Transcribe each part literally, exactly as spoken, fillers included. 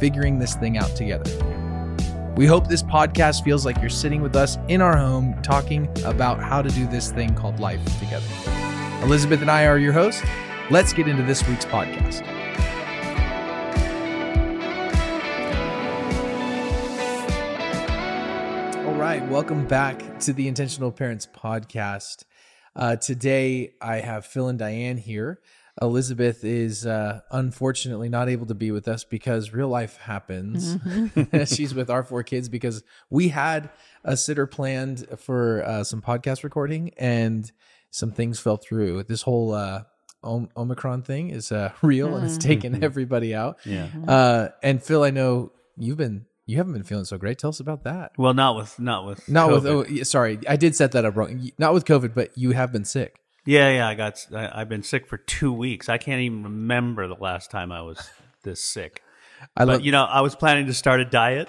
figuring this thing out together. We hope this podcast feels like you're sitting with us in our home talking about how to do this thing called life together. Elizabeth and I are your hosts. Let's get into this week's podcast. All right, welcome back to the Intentional Parents Podcast. Uh, today, I have Phil and Diane here. Elizabeth is uh, unfortunately not able to be with us because real life happens. Mm-hmm. She's with our four kids because we had a sitter planned for uh, some podcast recording and some things fell through. This whole uh, Om- Omicron thing is uh, real mm-hmm. and it's taken everybody out. Yeah. Uh, and Phil, I know you've been... You haven't been feeling so great. Tell us about that. Well, not with, not with, not COVID. with, oh, yeah, sorry. I did set that up wrong. Not with COVID, but you have been sick. Yeah. Yeah. I got, I, I've been sick for two weeks. I can't even remember the last time I was this sick. I but, love, you know, I was planning to start a diet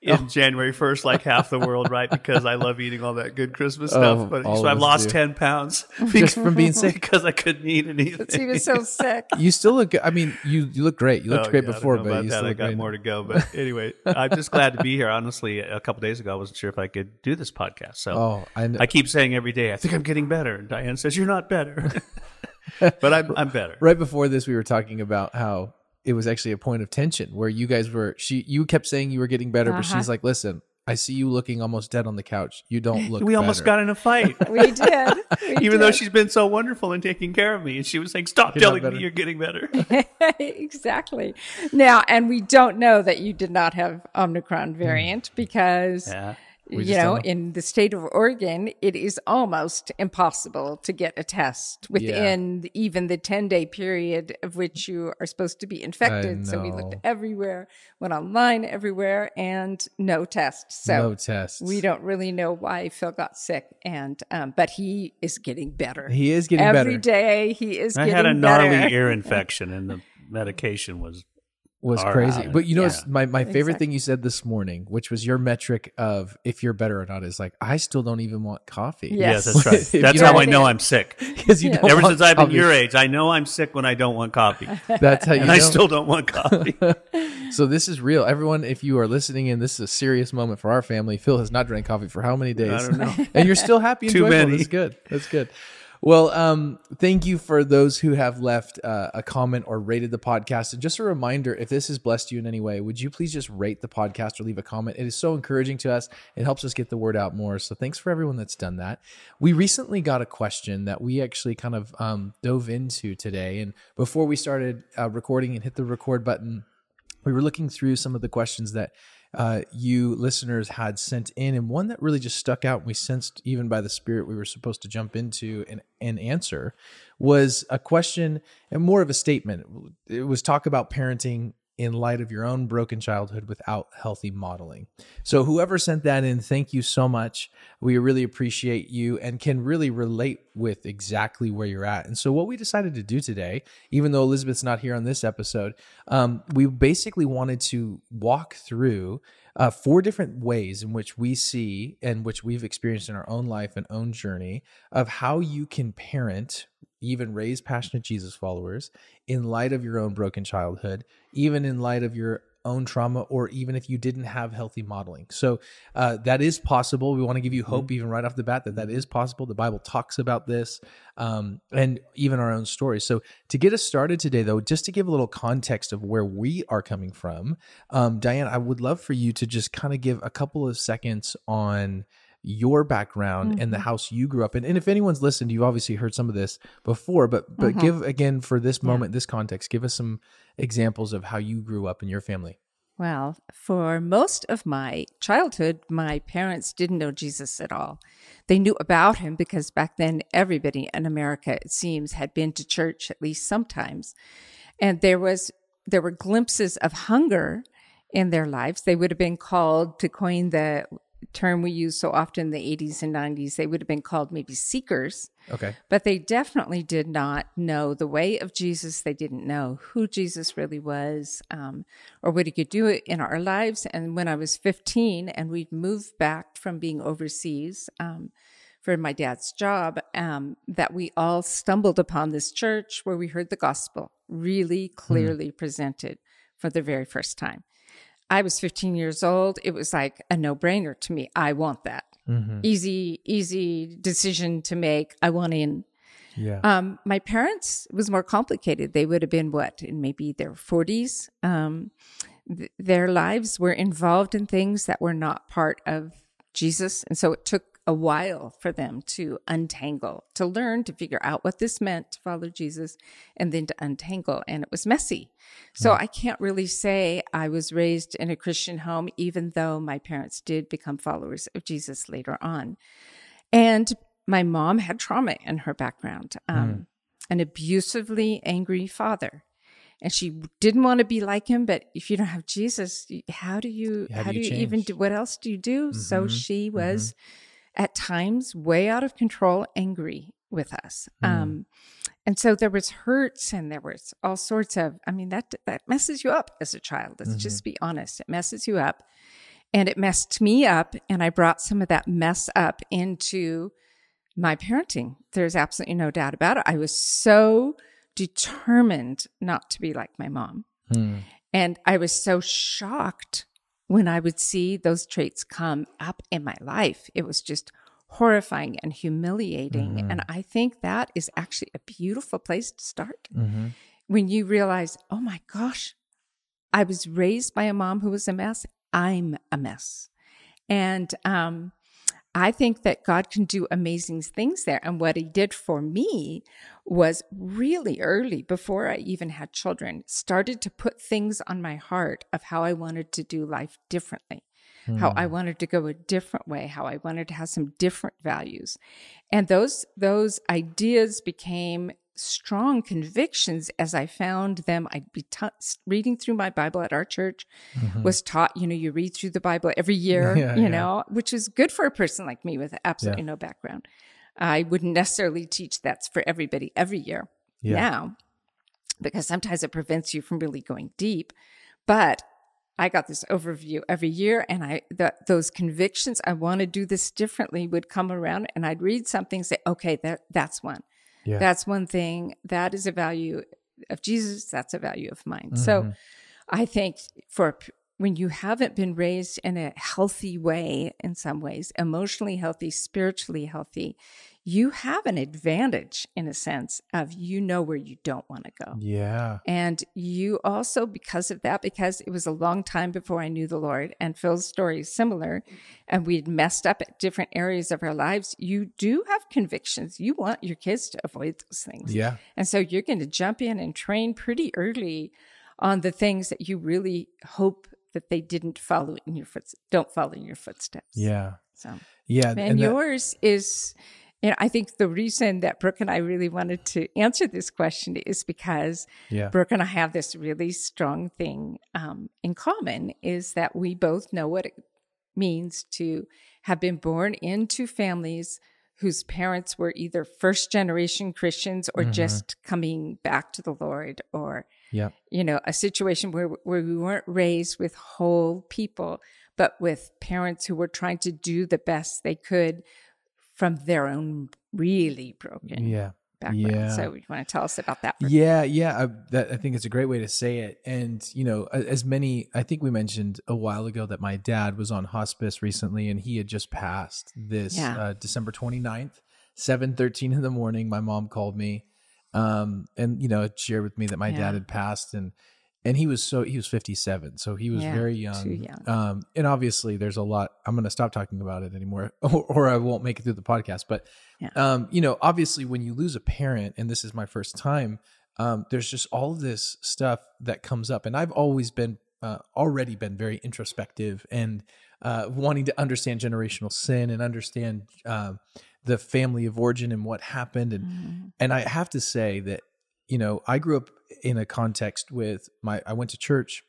in oh. January first, like half the world, right? Because I love eating all that good Christmas stuff. Oh, but so I've lost do. ten pounds just from being sick because I couldn't eat anything. She was so sick. You still look good. I mean, you, you look great. You looked oh, great yeah, before, but you still I got great. more to go. But anyway, I'm just glad to be here. Honestly, a couple days ago, I wasn't sure if I could do this podcast. So oh, I, I keep saying every day, I think I'm getting better. And Diane says, you're not better. But I'm, I'm better. Right before this, we were talking about how it was actually a point of tension where you guys were, she, you kept saying you were getting better, uh-huh. but she's like, listen, I see you looking almost dead on the couch. You don't look We better. Almost got in a fight. we did. We Even did. though she's been so wonderful in taking care of me. And she was saying, stop you're telling me you're getting better. Exactly. Now, and we don't know that you did not have Omicron variant because... Yeah. We you know, know, in the state of Oregon, it is almost impossible to get a test within yeah. even the ten-day period of which you are supposed to be infected. So we looked everywhere, went online everywhere, and no test. So no tests. We don't really know why Phil got sick, and um, but he is getting better. He is getting Every better. Every day, he is I getting better. I had a gnarly better. ear infection, and the medication was... was All crazy. Right. But you know, yeah. my, my favorite exactly. thing you said this morning, which was your metric of if you're better or not, is like, I still don't even want coffee. Yes, yes that's right. That's how I know I'm sick. Because you yeah. don't Ever want since I've been your age, I know I'm sick when I don't want coffee. That's how you And know. I still don't want coffee. So this is real. Everyone, if you are listening in, this is a serious moment for our family. Phil has not drank coffee for how many days? I don't know. And you're still happy and Too joyful. Many. That's good. That's good. Well, um, thank you for those who have left uh, a comment or rated the podcast. And just a reminder, if this has blessed you in any way, would you please just rate the podcast or leave a comment? It is so encouraging to us. It helps us get the word out more. So thanks for everyone that's done that. We recently got a question that we actually kind of um, dove into today. And before we started uh, recording and hit the record button, we were looking through some of the questions that uh, you listeners had sent in, and one that really just stuck out and we sensed even by the Spirit we were supposed to jump into and, and answer was a question and more of a statement. It was talk about parenting in light of your own broken childhood without healthy modeling. So whoever sent that in, thank you so much. We really appreciate you and can really relate with exactly where you're at. And so what we decided to do today, even though Elizabeth's not here on this episode, um, we basically wanted to walk through uh, four different ways in which we see and which we've experienced in our own life and own journey of how you can parent, even raise passionate Jesus followers in light of your own broken childhood, even in light of your own trauma, or even if you didn't have healthy modeling. So uh, that is possible. We want to give you hope even right off the bat that that is possible. The Bible talks about this um, and even our own stories. So to get us started today, though, just to give a little context of where we are coming from, um, Diane, I would love for you to just kind of give a couple of seconds on your background mm-hmm. and the house you grew up in. And if anyone's listened, you've obviously heard some of this before, but but mm-hmm. give again for this moment, yeah. this context, give us some examples of how you grew up in your family. Well, for most of my childhood, my parents didn't know Jesus at all. They knew about him because back then everybody in America, it seems, had been to church at least sometimes. And there was there were glimpses of hunger in their lives. They would have been called, to coin the term we use so often in the eighties and nineties, they would have been called maybe seekers. Okay. But they definitely did not know the way of Jesus. They didn't know who Jesus really was, um, or what he could do in our lives. And when I was fifteen and we'd moved back from being overseas um, for my dad's job, um, that we all stumbled upon this church where we heard the gospel really clearly mm. presented for the very first time. I was fifteen years old. It was like a no-brainer to me. I want that. Mm-hmm. Easy, easy decision to make. I want in. Yeah. Um, my parents, it was more complicated. They would have been, what, in maybe their forties. Um, th- their lives were involved in things that were not part of Jesus. And so it took a while for them to untangle, to learn, to figure out what this meant to follow Jesus, and then to untangle. And it was messy. So yeah. I can't really say I was raised in a Christian home, even though my parents did become followers of Jesus later on. And my mom had trauma in her background, um, mm. an abusively angry father. And she didn't want to be like him, but if you don't have Jesus, how do you, how, how do you, you even do, what else do you do? Mm-hmm. So she was... Mm-hmm. at times, way out of control, angry with us. Mm. Um, and so there was hurts and there was all sorts of, I mean, that that messes you up as a child. Let's mm-hmm. just be honest. It messes you up. And it messed me up. And I brought some of that mess up into my parenting. There's absolutely no doubt about it. I was so determined not to be like my mom. Mm. And I was so shocked when I would see those traits come up in my life. It was just horrifying and humiliating. Mm-hmm. And I think that is actually a beautiful place to start. Mm-hmm. When you realize, oh my gosh, I was raised by a mom who was a mess. I'm a mess. And um, I think that God can do amazing things there. And what he did for me was really early, before I even had children, started to put things on my heart of how I wanted to do life differently, mm. how I wanted to go a different way, how I wanted to have some different values. And those, those ideas became strong convictions as I found them. I'd be t- reading through my Bible at our church, mm-hmm. was taught, you know, you read through the Bible every year, yeah, you yeah. know, which is good for a person like me with absolutely yeah. no background. I wouldn't necessarily teach that's for everybody every year yeah. now, because sometimes it prevents you from really going deep. But I got this overview every year, and I that those convictions, I want to do this differently, would come around, and I'd read something and say, okay, that that's one. Yeah. That's one thing. That is a value of Jesus. That's a value of mine. Mm-hmm. So I think for when you haven't been raised in a healthy way, in some ways, emotionally healthy, spiritually healthy, you have an advantage in a sense of, you know, where you don't want to go. Yeah. And you also, because of that, because it was a long time before I knew the Lord, and Phil's story is similar, and we'd messed up at different areas of our lives, you do have convictions. You want your kids to avoid those things. Yeah. And so you're going to jump in and train pretty early on the things that you really hope that they didn't follow in your foot, don't follow in your footsteps. Yeah. So, yeah. And, and yours that- is... And I think the reason that Brooke and I really wanted to answer this question is because yeah. Brooke and I have this really strong thing um, in common, is that we both know what it means to have been born into families whose parents were either first-generation Christians or mm-hmm. just coming back to the Lord, or yeah. you know, a situation where, where we weren't raised with whole people, but with parents who were trying to do the best they could from their own really broken yeah. background. Yeah. So you want to tell us about that? Yeah, yeah. I, that, I think it's a great way to say it. And, you know, as many, I think we mentioned a while ago that my dad was on hospice recently, and he had just passed this yeah. uh, December twenty-ninth, seven thirteen in the morning. My mom called me um, and, you know, shared with me that my yeah. dad had passed, and And he was so, he was fifty-seven. So he was yeah, very young. Too young. Um, and obviously there's a lot, I'm going to stop talking about it anymore, or, or I won't make it through the podcast. But, yeah. um, you know, obviously when you lose a parent, and this is my first time, um, there's just all of this stuff that comes up. And I've always been, uh, already been very introspective and uh, wanting to understand generational sin and understand uh, the family of origin and what happened. And, mm-hmm. and I have to say that, you know, I grew up in a context with my, I went to church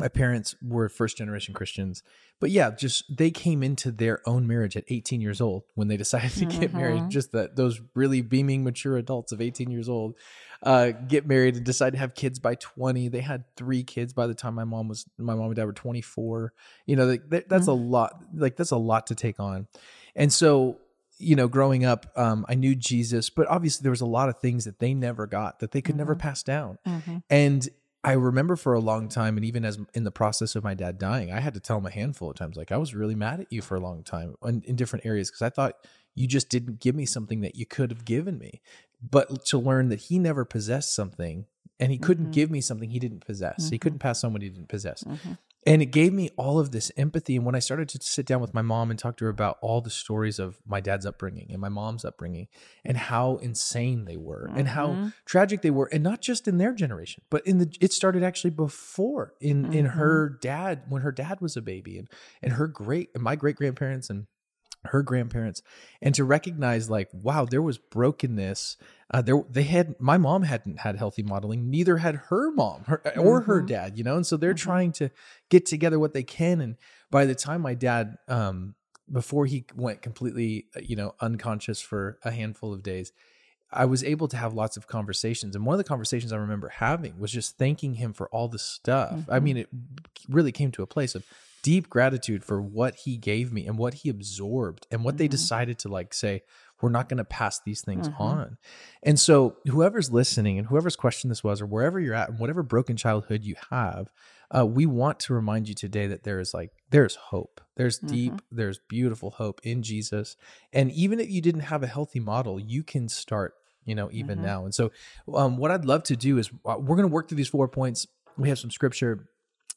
My parents were first generation Christians, but yeah, just they came into their own marriage at eighteen years old when they decided to mm-hmm. get married. Just that those really beaming, mature adults of eighteen years old uh, get married and decide to have kids by twenty. They had three kids by the time my mom was, my mom and dad were twenty-four. You know, that, that, that's mm-hmm. a lot, like that's a lot to take on. And so, you know, growing up, um, I knew Jesus, but obviously there was a lot of things that they never got that they could mm-hmm. never pass down. Mm-hmm. And I remember for a long time, and even as in the process of my dad dying, I had to tell him a handful of times, like, I was really mad at you for a long time in, in different areas because I thought you just didn't give me something that you could have given me. But to learn that he never possessed something and he mm-hmm. couldn't give me something he didn't possess. Mm-hmm. He couldn't pass on what he didn't possess. Mm-hmm. And it gave me all of this empathy. And when I started to sit down with my mom and talk to her about all the stories of my dad's upbringing and my mom's upbringing and how insane they were mm-hmm. and how tragic they were, and not just in their generation, but in the, it started actually before in, mm-hmm. in her dad, when her dad was a baby, and, and her great, and my great grandparents and her grandparents, and to recognize like, wow, there was brokenness. Uh, there, they had, my mom hadn't had healthy modeling, neither had her mom her, or mm-hmm. her dad, you know? And so they're mm-hmm. trying to get together what they can. And by the time my dad, um, before he went completely, you know, unconscious for a handful of days, I was able to have lots of conversations. And one of the conversations I remember having was just thanking him for all the stuff. Mm-hmm. I mean, it really came to a place of deep gratitude for what he gave me and what he absorbed and what mm-hmm. they decided to like say, we're not going to pass these things mm-hmm. on. And so whoever's listening and whoever's question this was, or wherever you're at and whatever broken childhood you have, uh, we want to remind you today that there is like, there's hope, there's mm-hmm. deep, there's beautiful hope in Jesus. And even if you didn't have a healthy model, you can start, you know, even mm-hmm. now. And so um, what I'd love to do is uh, we're going to work through these four points. We have some scripture.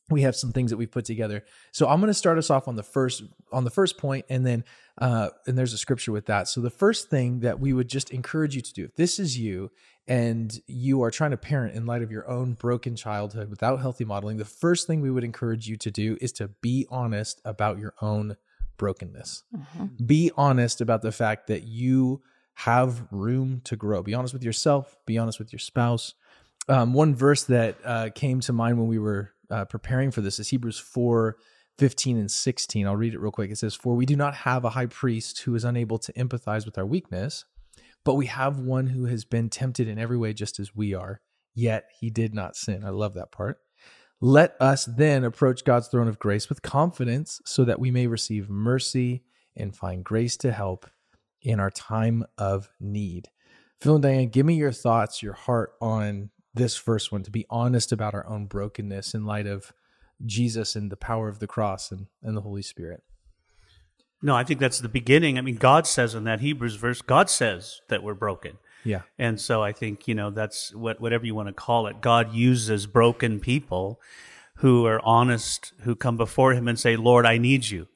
We have some things that we've put together. So I'm going to start us off on the first on the first point, and then uh, and there's a scripture with that. So the first thing that we would just encourage you to do, if this is you and you are trying to parent in light of your own broken childhood without healthy modeling, the first thing we would encourage you to do is to be honest about your own brokenness. Mm-hmm. Be honest about the fact that you have room to grow. Be honest with yourself. Be honest with your spouse. Um, one verse that uh, came to mind when we were Uh, preparing for this is Hebrews four, fifteen and sixteen. I'll read it real quick. It says, "For we do not have a high priest who is unable to empathize with our weakness, but we have one who has been tempted in every way just as we are, yet he did not sin." I love that part. "Let us then approach God's throne of grace with confidence so that we may receive mercy and find grace to help in our time of need." Phil and Diane, give me your thoughts, your heart on this first one, to be honest about our own brokenness in light of Jesus and the power of the cross and, and the Holy Spirit. No, I think that's the beginning. I mean, God says in that Hebrews verse, God says that we're broken. Yeah. And so I think, you know, that's what, whatever you want to call it, God uses broken people who are honest, who come before him and say, "Lord, I need you."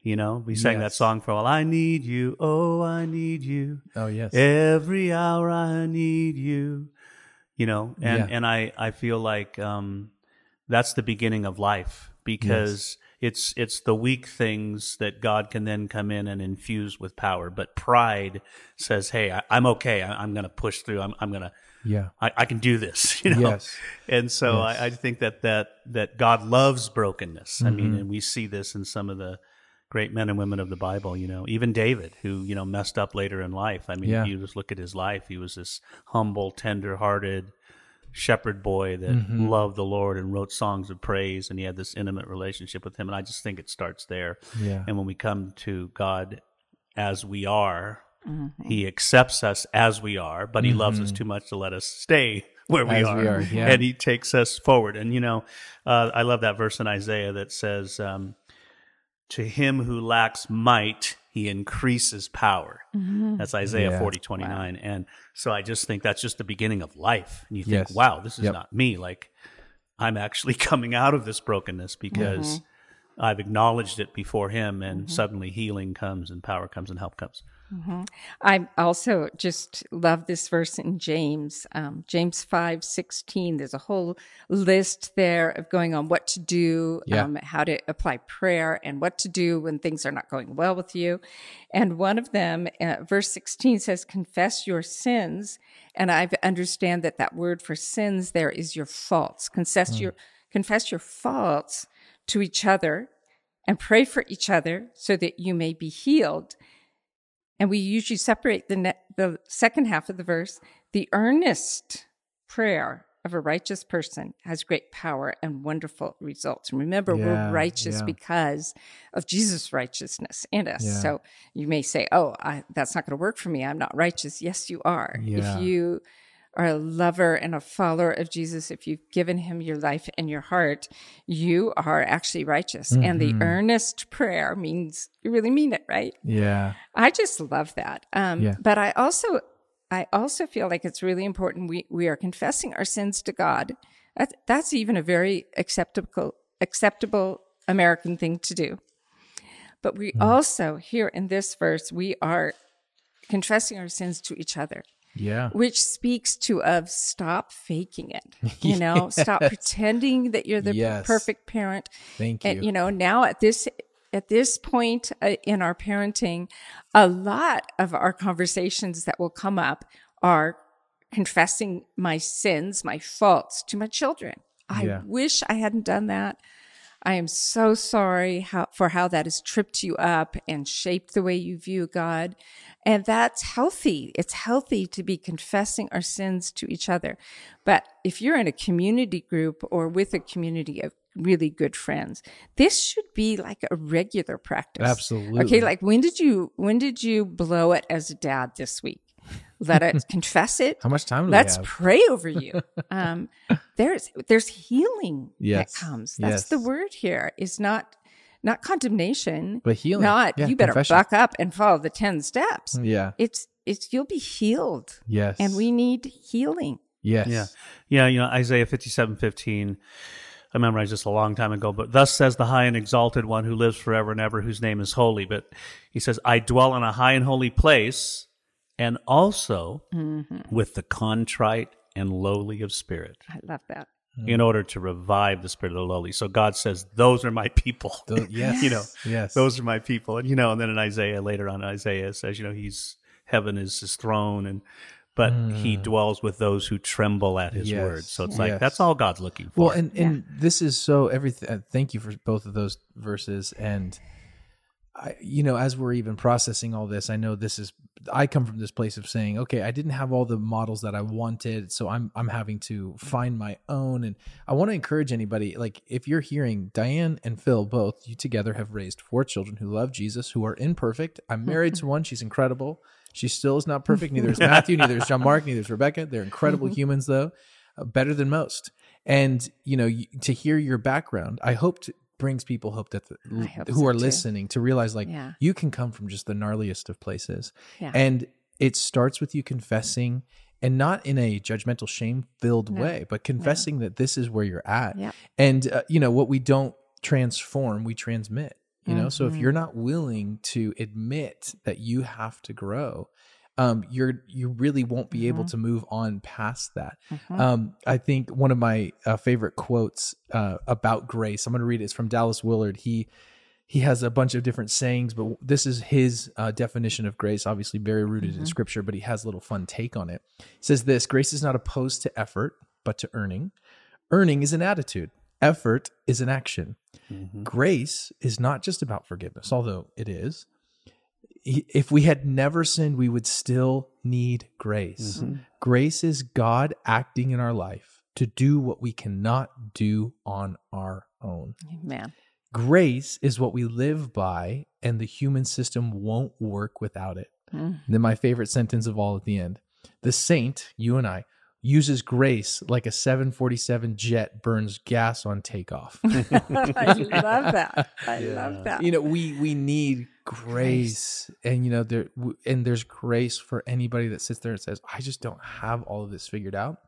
You know, we sang yes. that song for a while. "I need you. Oh, I need you. Oh, yes. Every hour I need you." You know, and, yeah. and I, I feel like um, that's the beginning of life, because yes. it's it's the weak things that God can then come in and infuse with power. But pride says, "Hey, I, I'm okay. I, I'm going to push through. I'm, I'm going to, yeah, I, I can do this." You know, yes. and so yes. I, I think that that that God loves brokenness. Mm-hmm. I mean, and we see this in some of the great men and women of the Bible, you know, even David, who, you know, messed up later in life. I mean, yeah. you just look at his life. He was this humble, tender-hearted shepherd boy that mm-hmm. loved the Lord and wrote songs of praise, and he had this intimate relationship with him. And I just think it starts there. Yeah. And when we come to God as we are, mm-hmm. he accepts us as we are, but he mm-hmm. loves us too much to let us stay where we as are. We are yeah. And he takes us forward. And, you know, uh, I love that verse in Isaiah that says, um, "To him who lacks might, he increases power." Mm-hmm. That's Isaiah yeah. forty, twenty-nine. Wow. And so I just think that's just the beginning of life. And you think, yes. wow, this is yep. not me. Like, I'm actually coming out of this brokenness because mm-hmm. I've acknowledged it before him, and mm-hmm. suddenly healing comes and power comes and help comes. Mm-hmm. I also just love this verse in James, um, James five sixteen. There's a whole list there of going on what to do, yeah. um, how to apply prayer, and what to do when things are not going well with you. And one of them, uh, verse sixteen says, "Confess your sins." And I understand that that word for sins there is your faults. Confess mm. your confess your faults to each other and pray for each other so that you may be healed. And we usually separate the, ne- the second half of the verse. The earnest prayer of a righteous person has great power and wonderful results. And remember, yeah, we're righteous yeah. because of Jesus' righteousness in us. Yeah. So you may say, oh, I, that's not going to work for me. I'm not righteous. Yes, you are. Yeah. If you are a lover and a follower of Jesus, if you've given him your life and your heart, you are actually righteous. Mm-hmm. And the earnest prayer means you really mean it, right? Yeah. I just love that. Um, yeah. But I also... I also feel like it's really important we, we are confessing our sins to God. That's, that's even a very acceptable acceptable American thing to do. But we mm. also, here in this verse, we are confessing our sins to each other. Yeah. Which speaks to of stop faking it, you know, yes. stop pretending that you're the yes. perfect parent. Thank you. And, you know, now at this At this point uh, in our parenting, a lot of our conversations that will come up are confessing my sins, my faults to my children. I yeah. wish I hadn't done that. I am so sorry how, for how that has tripped you up and shaped the way you view God. And that's healthy. It's healthy to be confessing our sins to each other. But if you're in a community group or with a community of really good friends, this should be like a regular practice. Absolutely. Okay, like when did you when did you blow it as a dad this week? Let us confess it. How much time do Let's we have? Pray over you. Um, there's there's healing yes. that comes. That's yes. the word here. It's not not condemnation, but healing. Not yeah, you better confession. Buck up and follow the ten steps. Yeah, it's it's you'll be healed. Yes, and we need healing. Yes. Yeah. Yeah. You know, Isaiah fifty-seven fifteen. I memorized this a long time ago, but thus says the high and exalted one who lives forever and ever, whose name is holy. But he says, I dwell in a high and holy place, and also mm-hmm. with the contrite and lowly of spirit. I love that. In order to revive the spirit of the lowly. So God says, those are my people. Those, yes. you know, yes. those are my people. And, you know, and then in Isaiah, later on, Isaiah says, you know, he's heaven is his throne, and but mm. he dwells with those who tremble at his yes. word. So it's yes. like, that's all God's looking for. Well, and, and yeah. this is so everything. Uh, thank you for both of those verses. And, I, you know, as we're even processing all this, I know this is, I come from this place of saying, okay, I didn't have all the models that I wanted. So I'm, I'm having to find my own. And I want to encourage anybody, like if you're hearing Diane and Phil, both you together have raised four children who love Jesus, who are imperfect. I'm married to one. She's incredible. She still is not perfect. Neither is Matthew, neither is John Mark, neither is Rebecca. They're incredible mm-hmm. humans, though, uh, better than most. And, you know, you, to hear your background, I hope to, brings people hope that the, hope who so are too. Listening to realize, like, yeah. you can come from just the gnarliest of places. Yeah. And it starts with you confessing, and not in a judgmental, shame-filled no. way, but confessing no. that this is where you're at. Yeah. And, uh, you know, what we don't transform, we transmit. You know, mm-hmm. so if you're not willing to admit that you have to grow, um, you're you really won't be mm-hmm. able to move on past that. Mm-hmm. Um, I think one of my uh, favorite quotes uh, about grace, I'm going to read it. It's from Dallas Willard. He he has a bunch of different sayings, but this is his uh, definition of grace. Obviously, very rooted mm-hmm. in Scripture, but he has a little fun take on it. He says this: grace is not opposed to effort, but to earning. Earning is an attitude. Effort is an action. Mm-hmm. Grace is not just about forgiveness, although it is. If we had never sinned, we would still need grace. Mm-hmm. Grace is God acting in our life to do what we cannot do on our own. Amen. Grace is what we live by, and the human system won't work without it. Mm-hmm. Then my favorite sentence of all at the end, the saint, you and I, uses grace like a seven forty-seven jet burns gas on takeoff. I love that. I yeah. love that. You know, we we need grace, grace. And you know, there and there's grace for anybody that sits there and says, I just don't have all of this figured out.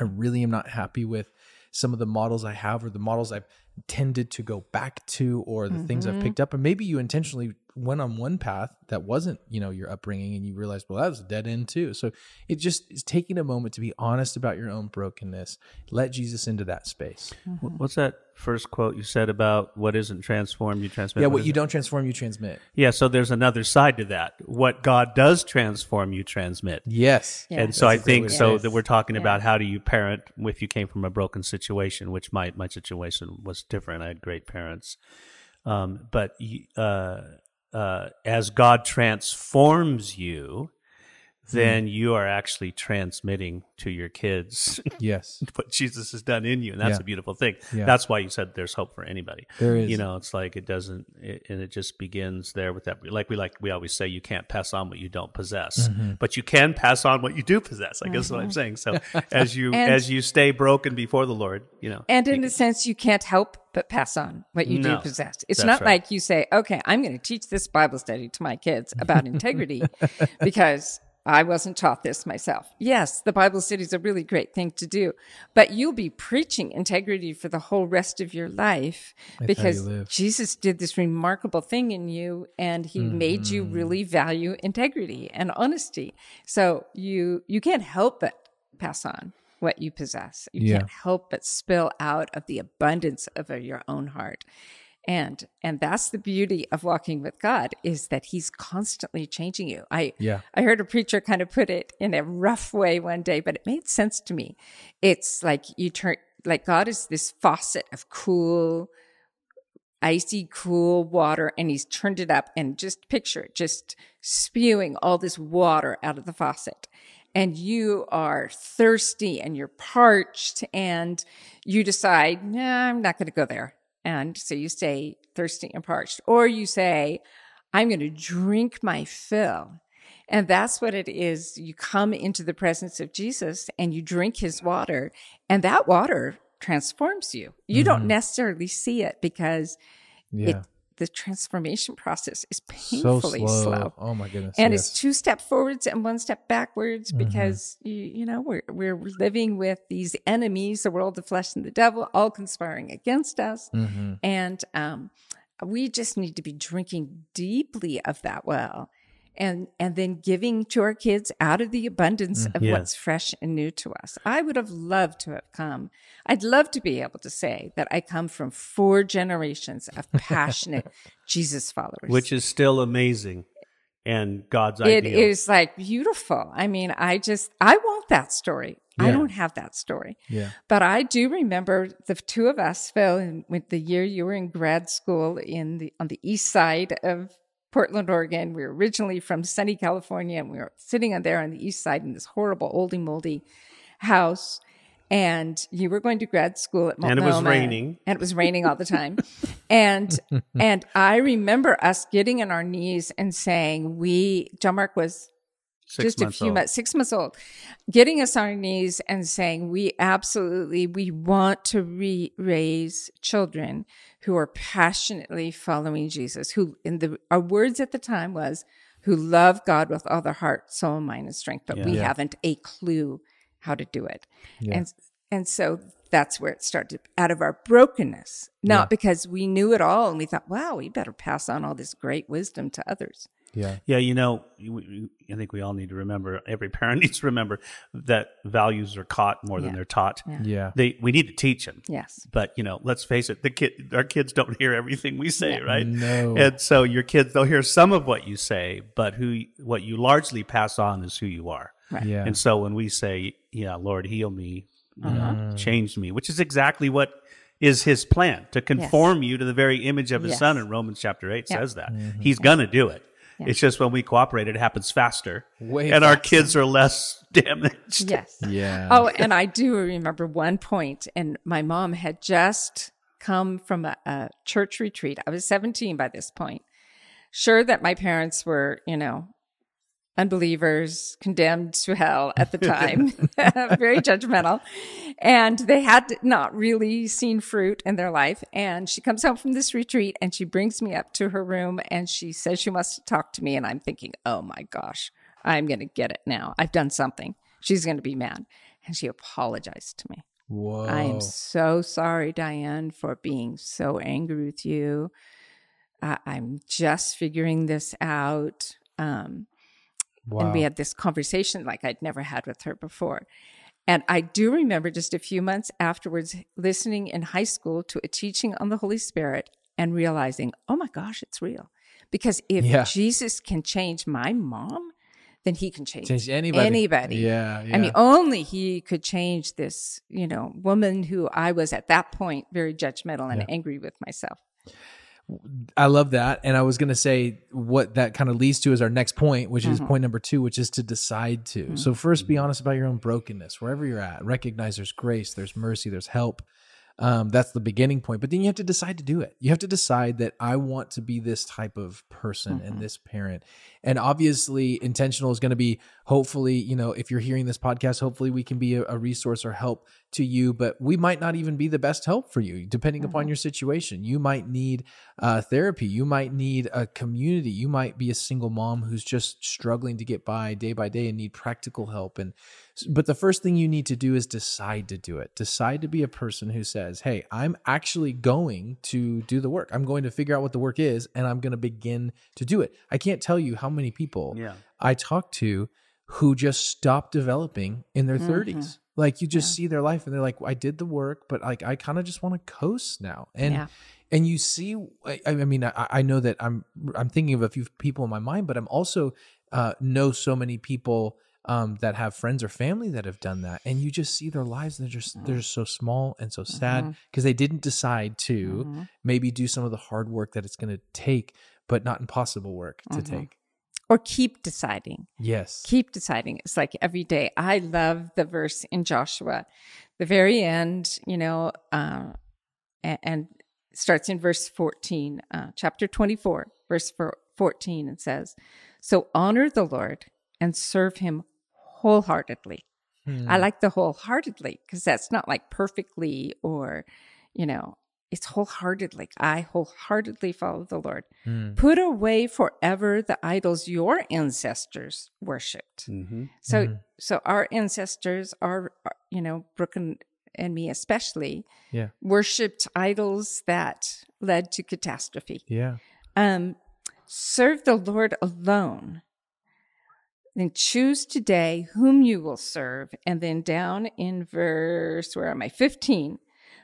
I really am not happy with some of the models I have, or the models I've tended to go back to, or the mm-hmm. things I've picked up. And maybe you intentionally went on one path that wasn't, you know, your upbringing, and you realized, well, that was a dead end too. So it just is taking a moment to be honest about your own brokenness. Let Jesus into that space. Mm-hmm. What's that first quote you said about what isn't transformed, you transmit? Yeah, what, what you don't transform, you transmit. Yeah, so there's another side to that. What God does transform, you transmit. Yes. yes. And so That's I think yes. so that we're talking yes. about how do you parent if you came from a broken situation, which my, my situation was different. I had great parents. Um, but uh, uh, as God transforms you, then mm. you are actually transmitting to your kids yes. what Jesus has done in you. And that's yeah. a beautiful thing. Yeah. That's why you said there's hope for anybody. There is. You know, it's like it doesn't, it, and it just begins there with that. Like we like we always say, you can't pass on what you don't possess, mm-hmm. but you can pass on what you do possess. I guess mm-hmm. is what I'm saying. So as you and, as you stay broken before the Lord, you know. And in a sense, you can't help but pass on what you no, do possess. It's not right. like you say, okay, I'm going to teach this Bible study to my kids about integrity because I wasn't taught this myself. Yes, the Bible study is a really great thing to do, but you'll be preaching integrity for the whole rest of your life That's because how you live. Jesus did this remarkable thing in you, and he mm-hmm. made you really value integrity and honesty. So you you can't help but pass on what you possess. You yeah. can't help but spill out of the abundance of your own heart. And and that's the beauty of walking with God, is that he's constantly changing you. I yeah. I heard a preacher kind of put it in a rough way one day, but it made sense to me. It's like you turn, like God is this faucet of cool, icy, cool water, and he's turned it up, and just picture it, just spewing all this water out of the faucet. And you are thirsty and you're parched, and you decide, no, nah, I'm not going to go there. And so you stay thirsty and parched. Or you say, I'm going to drink my fill. And that's what it is. You come into the presence of Jesus and you drink his water. And that water transforms you. You mm-hmm. don't necessarily see it because yeah. it, the transformation process is painfully so slow. slow. Oh, my goodness. And yes. it's two step forwards and one step backwards mm-hmm. because, you, you know, we're, we're living with these enemies, the world, the flesh, and the devil, all conspiring against us. Mm-hmm. And um, we just need to be drinking deeply of that well and, and then giving to our kids out of the abundance mm-hmm. of yes. what's fresh and new to us. I would have loved to have come. I'd love to be able to say that I come from four generations of passionate Jesus followers. Which is still amazing, and God's it ideal. It is like beautiful. I mean, I just, I want that story. Yeah. I don't have that story. Yeah. But I do remember the two of us, Phil, and with the year you were in grad school in the on the east side of Portland, Oregon. We were originally from sunny California, and we were sitting on there on the east side in this horrible, oldie, moldy house. And you were going to grad school at Multnomah. And it was raining. And it was raining all the time. and and I remember us getting on our knees and saying, we, John Mark was six just a few months, six months old, getting us on our knees and saying, we absolutely, we want to re- raise children who are passionately following Jesus, who in the, our words at the time was, who love God with all their heart, soul, mind, and strength, but yeah. we yeah. haven't a clue how to do it. Yeah. And, and so that's where it started, out of our brokenness, not yeah. because we knew it all and we thought, wow, we better pass on all this great wisdom to others. Yeah, yeah. You know, I think we all need to remember, every parent needs to remember that values are caught more yeah. than they're taught. Yeah. yeah. They, we need to teach them. Yes. But, you know, let's face it, the kid, our kids don't hear everything we say, yeah. right? No. And so your kids, they'll hear some of what you say, but who what you largely pass on is who you are. Right. Yeah. And so when we say, yeah, Lord, heal me, you uh-huh. know, change me, which is exactly what is his plan, to conform yes. you to the very image of his yes. son. In Romans chapter eight yeah. says that. Mm-hmm. He's going to do it. Yeah. It's just when we cooperate, it happens faster, Way and faster. Our kids are less damaged. Yes. Yeah. Oh, and I do remember one point, and my mom had just come from a, a church retreat. I was seventeen by this point. Sure that my parents were, you know, unbelievers, condemned to hell at the time, very judgmental. And they had not really seen fruit in their life. And she comes home from this retreat and she brings me up to her room and she says she wants to talk to me. And I'm thinking, oh my gosh, I'm going to get it now. I've done something. She's going to be mad. And she apologized to me. Whoa. I am so sorry, Diane, for being so angry with you. uh, I'm just figuring this out. Um, wow. And we had this conversation like I'd never had with her before. And I do remember just a few months afterwards listening in high school to a teaching on the Holy Spirit and realizing, oh my gosh, it's real. Because if yeah. Jesus can change my mom, then he can change, change anybody. anybody. Yeah, yeah. I mean, only he could change this, you know, woman who I was at that point very judgmental and yeah. angry with myself. I love that. And I was going to say what that kind of leads to is our next point, which mm-hmm. is point number two, which is to decide to. Mm-hmm. So first, be honest about your own brokenness, wherever you're at. Recognize there's grace, there's mercy, there's help. Um, that's the beginning point. But then you have to decide to do it. You have to decide that I want to be this type of person mm-hmm. and this parent. And obviously, intentional is going to be, hopefully, you know, if you're hearing this podcast, hopefully we can be a, a resource or help to you, but we might not even be the best help for you, depending mm-hmm. upon your situation. You might need uh, therapy. You might need a community. You might be a single mom who's just struggling to get by day by day and need practical help. And But the first thing you need to do is decide to do it. Decide to be a person who says, hey, I'm actually going to do the work. I'm going to figure out what the work is, and I'm going to begin to do it. I can't tell you how many people yeah. I talk to who just stop developing in their mm-hmm. thirties. Like you just yeah. see their life and they're like, well, I did the work, but like, I kind of just want to coast now. And, yeah. and you see, I, I mean, I, I know that I'm, I'm thinking of a few people in my mind, but I'm also, uh, know so many people, um, that have friends or family that have done that. And you just see their lives and they're just, mm-hmm. they're just so small and so mm-hmm. sad because they didn't decide to mm-hmm. maybe do some of the hard work that it's going to take, but not impossible work to mm-hmm. take. Or keep deciding. Yes. Keep deciding. It's like every day. I love the verse in Joshua, the very end, you know, uh, and, and starts in verse fourteen, uh, chapter twenty-four, verse fourteen, and says, so honor the Lord and serve him wholeheartedly. Hmm. I like the wholeheartedly because that's not like perfectly or, you know, it's wholeheartedly. I wholeheartedly follow the Lord. Mm. Put away forever the idols your ancestors worshipped. Mm-hmm. So, mm-hmm. so our ancestors, our, you know, Brooke and, and me especially, yeah. worshipped idols that led to catastrophe. Yeah. Um, serve the Lord alone. Then choose today whom you will serve. And then down in verse, where am I? fifteen.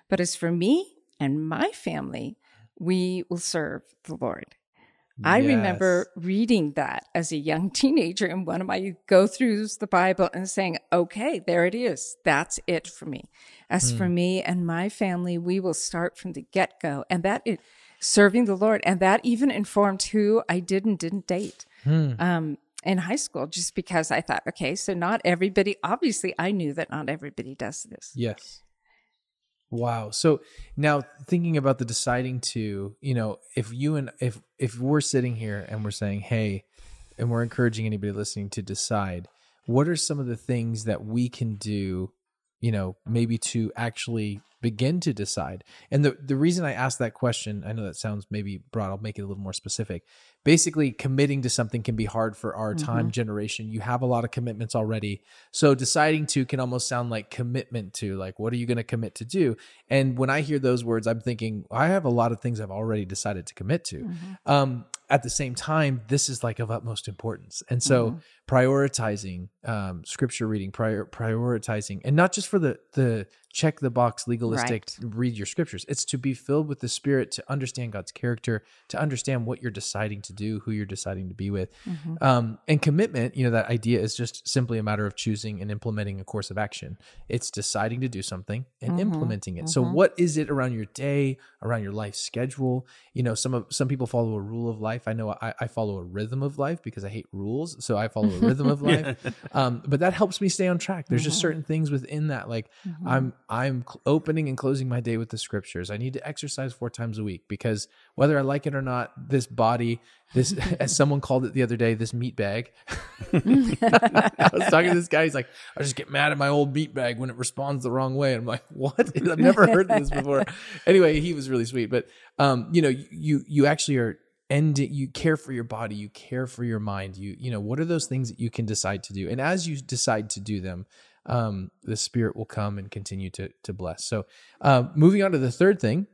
But as for me and my family, we will serve the Lord. Yes. I remember reading that as a young teenager in one of my go-throughs the Bible and saying, okay, there it is. That's it for me. As mm. for me and my family, we will start from the get-go. And that is serving the Lord. And that even informed who I did and didn't date mm. um, in high school, just because I thought, okay, so not everybody, obviously I knew that not everybody does this. Yes. Wow. So now thinking about the deciding to, you know, if you and if, if we're sitting here and we're saying, hey, and we're encouraging anybody listening to decide, what are some of the things that we can do, you know, maybe to actually begin to decide? And the, the reason I asked that question, I know that sounds maybe broad, I'll make it a little more specific. Basically, committing to something can be hard for our mm-hmm. time generation. You have a lot of commitments already. So deciding to can almost sound like commitment to, like, what are you going to commit to do? And when I hear those words, I'm thinking, I have a lot of things I've already decided to commit to. Mm-hmm. Um, at the same time, this is like of utmost importance. And so mm-hmm. prioritizing um, scripture reading, prior, prioritizing, and not just for the, the check the box legalistic, right. read your scriptures. It's to be filled with the Spirit, to understand God's character, to understand what you're deciding to do, who you're deciding to be with. Mm-hmm. Um, and commitment, you know, that idea is just simply a matter of choosing and implementing a course of action. It's deciding to do something and mm-hmm. implementing it. Mm-hmm. So what is it around your day, around your life schedule? You know, some of some people follow a rule of life. I know I, I follow a rhythm of life because I hate rules. So I follow a rhythm of life. Um, but that helps me stay on track. There's mm-hmm. just certain things within that. Like mm-hmm. I'm, I'm opening and closing my day with the scriptures. I need to exercise four times a week because whether I like it or not, this body, this, as someone called it the other day, this meat bag. I was talking to this guy. He's like, I just get mad at my old meat bag when it responds the wrong way. And I'm like, what? I've never heard this before. Anyway, he was really sweet. But, um, you know, you, you actually are ending, you care for your body, you care for your mind. You, you know, what are those things that you can decide to do? And as you decide to do them, um, the Spirit will come and continue to, to bless. So, uh, moving on to the third thing,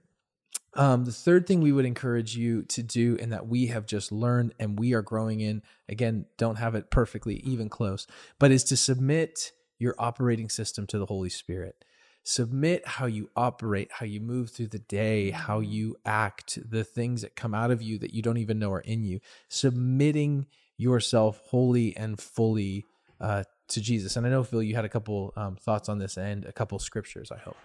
Um, the third thing we would encourage you to do, and that we have just learned and we are growing in, again, don't have it perfectly, even close, but is to submit your operating system to the Holy Spirit. Submit how you operate, how you move through the day, how you act, the things that come out of you that you don't even know are in you. Submitting yourself wholly and fully uh, to Jesus. And I know, Phil, you had a couple um, thoughts on this and a couple scriptures, I hope.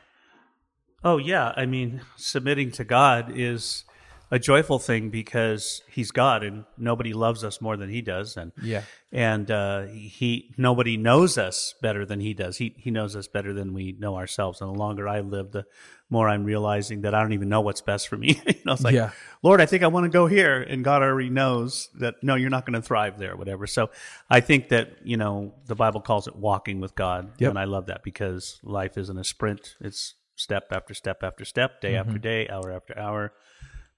Oh, yeah. I mean, submitting to God is a joyful thing because he's God and nobody loves us more than he does. And yeah. and uh, he nobody knows us better than he does. He he knows us better than we know ourselves. And the longer I live, the more I'm realizing that I don't even know what's best for me. You know, it's like, yeah. Lord, I think I want to go here. And God already knows that, no, you're not going to thrive there, whatever. So I think that, you know, the Bible calls it walking with God. Yep. And I love that because life isn't a sprint. It's step after step after step, day mm-hmm. after day, hour after hour,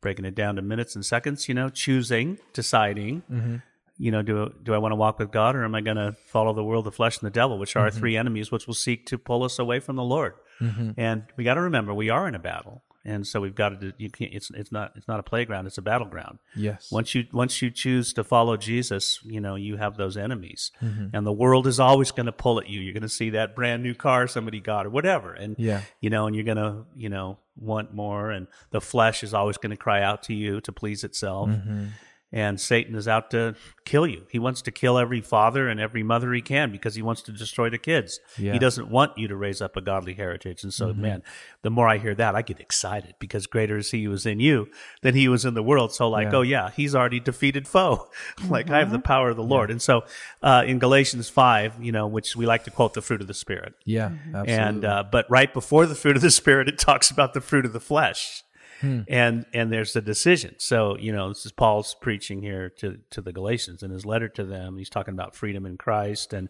breaking it down to minutes and seconds, you know, choosing, deciding, mm-hmm. you know, do, do I want to walk with God or am I going to follow the world, the flesh, and the devil, which are mm-hmm. our three enemies, which will seek to pull us away from the Lord. Mm-hmm. And we got to remember we are in a battle. And so we've got to, you can't, it's, it's not, it's not a playground, it's a battleground. Yes. Once you, once you choose to follow Jesus, you know, you have those enemies mm-hmm. and the world is always going to pull at you. You're going to see that brand new car somebody got or whatever. And, yeah. you know, and you're going to, you know, want more, and the flesh is always going to cry out to you to please itself. Mm-hmm. And Satan is out to kill you. He wants to kill every father and every mother he can because he wants to destroy the kids. Yeah. He doesn't want you to raise up a godly heritage. And so, mm-hmm. man, the more I hear that, I get excited because greater is he who is in you than he who is in the world. So like, yeah. oh yeah, he's already defeated foe. Like mm-hmm. I have the power of the Lord. Yeah. And so uh, in Galatians five, you know, which we like to quote the fruit of the Spirit. Yeah, absolutely. And, uh, but right before the fruit of the Spirit, it talks about the fruit of the flesh. Hmm. And and there's the decision. So, you know, this is Paul's preaching here to, to the Galatians in his letter to them. He's talking about freedom in Christ. And,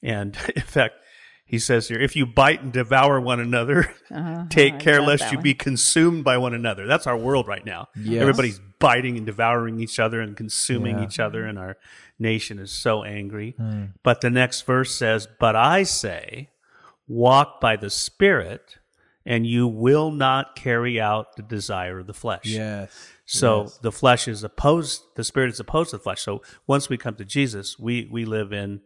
and in fact, he says here, if you bite and devour one another, uh-huh. take I care lest you one. be consumed by one another. That's our world right now. Yes. Everybody's biting and devouring each other and consuming yeah. each other. And our nation is so angry. Hmm. But the next verse says, but I say, walk by the Spirit, and you will not carry out the desire of the flesh. Yes. So yes. the flesh is opposed, the Spirit is opposed to the flesh. So once we come to Jesus, we we live in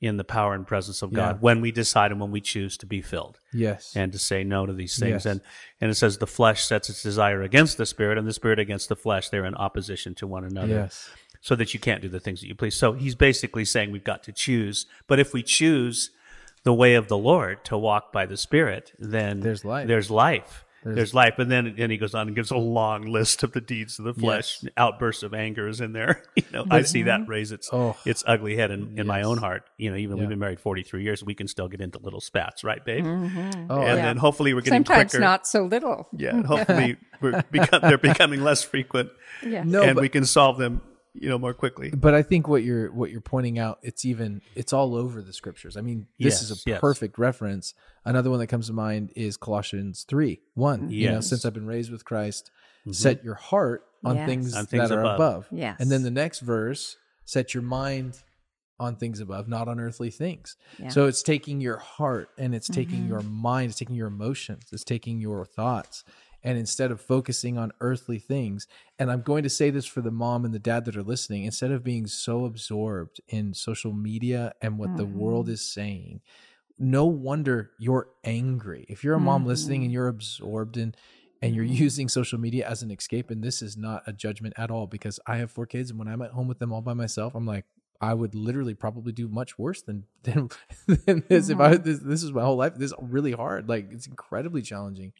in the power and presence of God yeah. when we decide and when we choose to be filled. Yes. And to say no to these things. Yes. And and it says the flesh sets its desire against the Spirit, and the Spirit against the flesh. They're in opposition to one another. Yes. So that you can't do the things that you please. So he's basically saying we've got to choose. But if we choose the way of the Lord, to walk by the Spirit, then there's life. There's life. There's, there's life. And then and he goes on and gives a long list of the deeds of the flesh. Yes. Outbursts of anger is in there. You know, but, I see that raise its oh, its ugly head in, in yes. my own heart. You know, even yeah. we've been married forty-three years, we can still get into little spats, right, babe? Mm-hmm. Oh, and yeah. then hopefully we're getting sometimes quicker. Not so little. Yeah, and hopefully we're become, they're becoming less frequent, yeah. no, and but, we can solve them, you know, more quickly. But I think what you're what you're pointing out, it's even it's all over the scriptures. I mean, this yes, is a yes. perfect reference. Another one that comes to mind is Colossians three one. Yes. You know, since I've been raised with Christ, mm-hmm. set your heart on yes. things on things that are above. above. Yes. And then the next verse, set your mind on things above, not on earthly things. Yeah. So it's taking your heart, and it's mm-hmm. taking your mind, it's taking your emotions, it's taking your thoughts. And instead of focusing on earthly things, and I'm going to say this for the mom and the dad that are listening, instead of being so absorbed in social media and what mm. the world is saying, no wonder you're angry. If you're a mom mm. listening and you're absorbed in, and you're using social media as an escape, and this is not a judgment at all, because I have four kids, and when I'm at home with them all by myself, I'm like, I would literally probably do much worse than than, than this. Mm-hmm. If I this, this is my whole life, this is really hard. Like, it's incredibly challenging.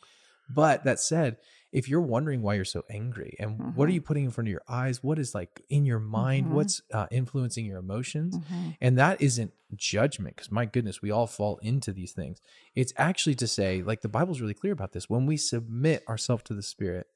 But that said, if you're wondering why you're so angry and mm-hmm. what are you putting in front of your eyes, what is like in your mind, mm-hmm. what's uh, influencing your emotions, mm-hmm. and that isn't judgment, because my goodness, we all fall into these things. It's actually to say, like, the Bible's really clear about this. When we submit ourselves to the Spirit,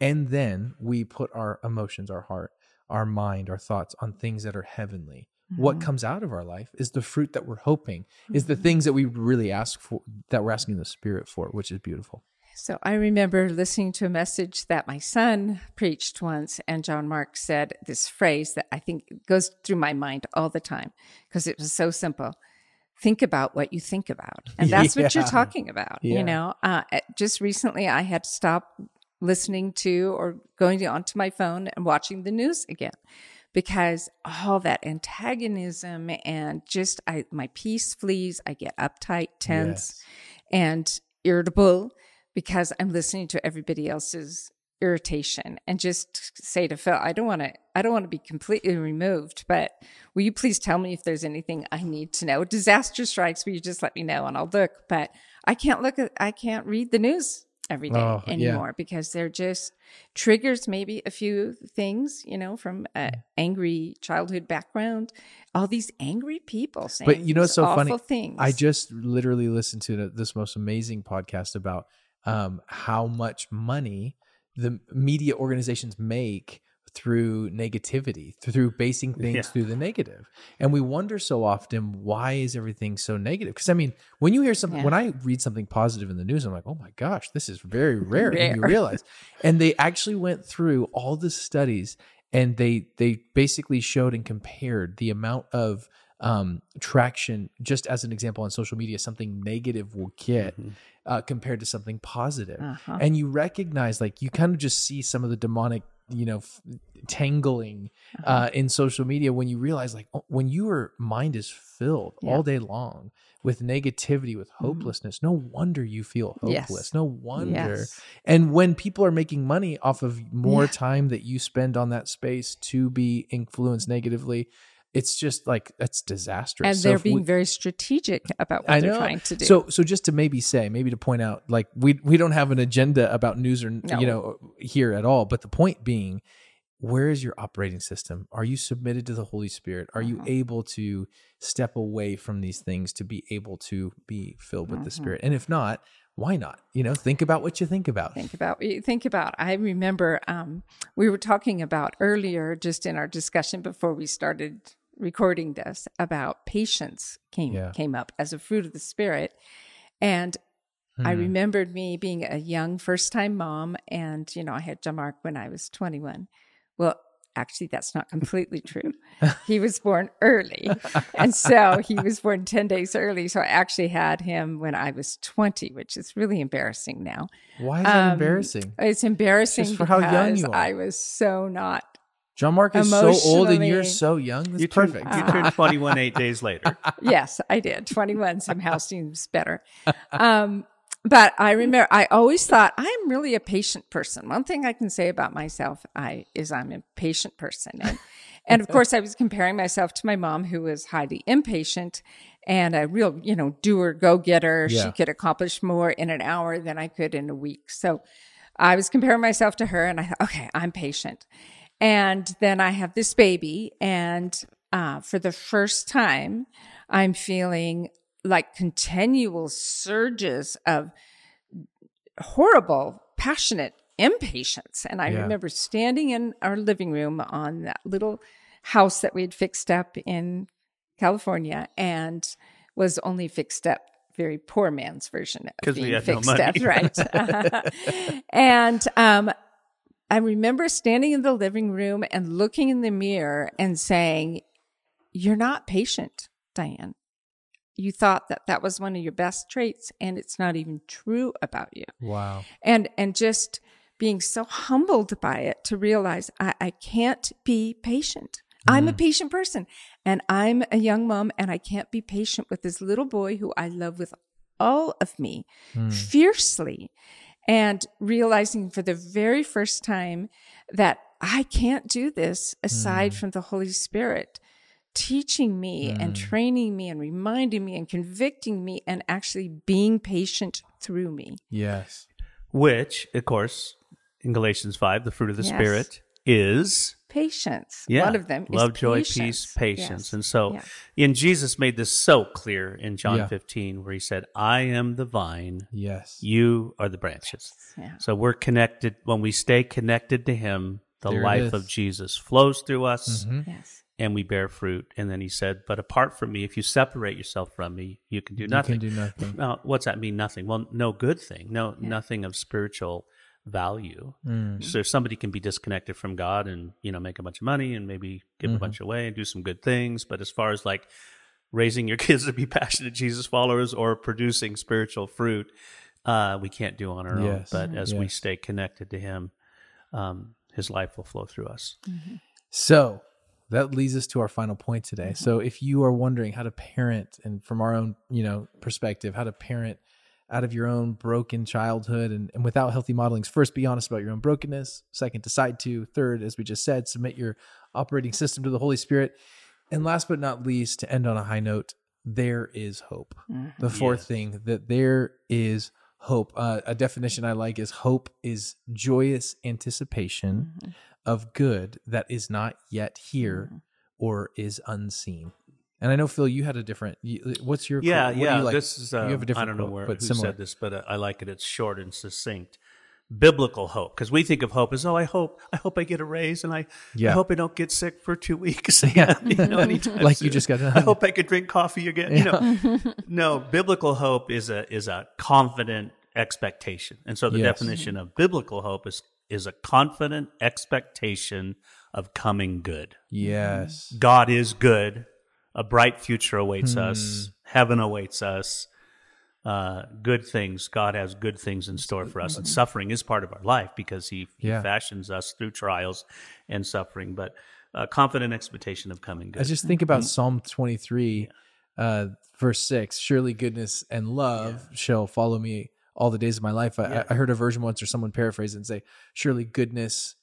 and then we put our emotions, our heart, our mind, our thoughts on things that are heavenly, mm-hmm. what comes out of our life is the fruit that we're hoping, mm-hmm. is the things that we really ask for, that we're asking the Spirit for, which is beautiful. So I remember listening to a message that my son preached once, and John Mark said this phrase that I think goes through my mind all the time because it was so simple. Think about what you think about. And that's yeah. what you're talking about, yeah. you know. Uh, just recently I had to stop listening to or going onto my phone and watching the news again, because all that antagonism and just I, my peace flees. I get uptight, tense, yes. and irritable because I'm listening to everybody else's irritation. And just say to Phil, I don't want to, I don't want to be completely removed, but will you please tell me if there's anything I need to know? Disaster strikes, will you just let me know and I'll look? But I can't look at, I can't read the news every day oh, anymore yeah. because they're just triggers, maybe a few things, you know, from an angry childhood background, all these angry people saying but you know, so awful funny. Things. I just literally listened to this most amazing podcast about um, how much money the media organizations make through negativity, through basing things yeah. through the negative. And we wonder so often, why is everything so negative? Because I mean, when you hear something, yeah. when I read something positive in the news, I'm like, oh my gosh, this is very rare. rare. And you realize, and they actually went through all the studies and they, they basically showed and compared the amount of um, traction, just as an example on social media, something negative will get mm-hmm. uh, compared to something positive. Uh-huh. And you recognize, like, you kind of just see some of the demonic, you know, f- tangling uh-huh. uh, in social media when you realize, like, oh, when your mind is filled yeah. all day long with negativity, with hopelessness, mm-hmm. no wonder you feel hopeless. Yes. No wonder. Yes. And when people are making money off of more yeah. time that you spend on that space to be influenced negatively, it's just like, that's disastrous. And so they're being we, very strategic about what they're trying to do. So so just to maybe say, maybe to point out, like, we we don't have an agenda about news or, no. you know, here at all. But the point being, where is your operating system? Are you submitted to the Holy Spirit? Are you mm-hmm. able to step away from these things to be able to be filled with mm-hmm. the Spirit? And if not, why not? You know, think about what you think about. Think about what you think about. I remember um, we were talking about earlier, just in our discussion before we started recording this, about patience came yeah. came up as a fruit of the Spirit. And hmm. I remembered me being a young first-time mom, and, you know, I had John Mark when I was twenty-one. Well, actually, that's not completely true. He was born early. And so he was born ten days early. So I actually had him when I was twenty, which is really embarrassing now. Why is um, that embarrassing? It's embarrassing just for how young you are. I was so not John Mark is so old and you're so young. That's you turned, perfect. You turned twenty-one eight days later. Yes, I did. twenty-one somehow seems better. Um, but I remember, I always thought, I'm really a patient person. One thing I can say about myself I is I'm a patient person. And, and of course, I was comparing myself to my mom, who was highly impatient and a real, you know, doer, go-getter. Yeah. She could accomplish more in an hour than I could in a week. So I was comparing myself to her and I thought, okay, I'm patient. And then I have this baby, and uh, for the first time, I'm feeling like continual surges of horrible, passionate impatience. And I yeah. remember standing in our living room on that little house that we had fixed up in California, and was only fixed up very poor man's version of being fixed no up, right? And um, I remember standing in the living room and looking in the mirror and saying, you're not patient, Diane. You thought that that was one of your best traits, and it's not even true about you. Wow. And and just being so humbled by it to realize I, I can't be patient. Mm. I'm a patient person, and I'm a young mom, and I can't be patient with this little boy who I love with all of me, mm. fiercely. And realizing for the very first time that I can't do this aside mm. from the Holy Spirit teaching me mm. and training me and reminding me and convicting me and actually being patient through me. Yes. Which, of course, in Galatians five, the fruit of the yes. Spirit is patience. Yeah. One of them Love, is joy, patience. Peace, patience. Yes. And so, yeah. and Jesus made this so clear in John yeah. fifteen, where he said, I am the vine, yes, you are the branches. Yes. Yeah. So we're connected. When we stay connected to him, the there life of Jesus flows through us, mm-hmm. yes. and we bear fruit. And then he said, but apart from me, if you separate yourself from me, you can do nothing. You can do nothing. Now, what's that mean, nothing? Well, no good thing, no yeah. nothing of spiritual value. Mm. So if somebody can be disconnected from God and, you know, make a bunch of money and maybe give mm-hmm. a bunch away and do some good things, but as far as like raising your kids to be passionate Jesus followers or producing spiritual fruit, uh, we can't do on our yes. own. But as yes. we stay connected to Him, um, His life will flow through us. Mm-hmm. So that leads us to our final point today. Mm-hmm. So if you are wondering how to parent, and from our own, you know, perspective, how to parent out of your own broken childhood and, and without healthy modelings, first, be honest about your own brokenness. Second, decide to. Third, as we just said, submit your operating system to the Holy Spirit. And last but not least, to end on a high note, there is hope. Mm-hmm. The fourth yes. thing, that there is hope. Uh, a definition I like is hope is joyous anticipation mm-hmm. of good that is not yet here mm-hmm. or is unseen. And I know, Phil, you had a different, you, what's your, yeah, quote? What yeah, do you like? This is, uh, you have a different I don't know quote, where, but who similar. said this, but uh, I like it. It's short and succinct. Biblical hope, because we think of hope as, oh, I hope, I hope I get a raise, and I, yeah. I hope I don't get sick for two weeks. Yeah, you know, anytime like soon. You just got done. I hope I could drink coffee again. Yeah. You know, no, biblical hope is a is a confident expectation, and so the yes. definition of biblical hope is is a confident expectation of coming good. Yes, God is good. A bright future awaits hmm. us. Heaven awaits us. Uh, good things. God has good things in store for us. And suffering is part of our life because he, he yeah. fashions us through trials and suffering, but uh, confident expectation of coming good. I just think about mm-hmm. Psalm twenty-three, yeah. uh, verse six, surely goodness and love yeah. shall follow me all the days of my life. I, yeah. I heard a version once, or someone paraphrase it and say, surely goodness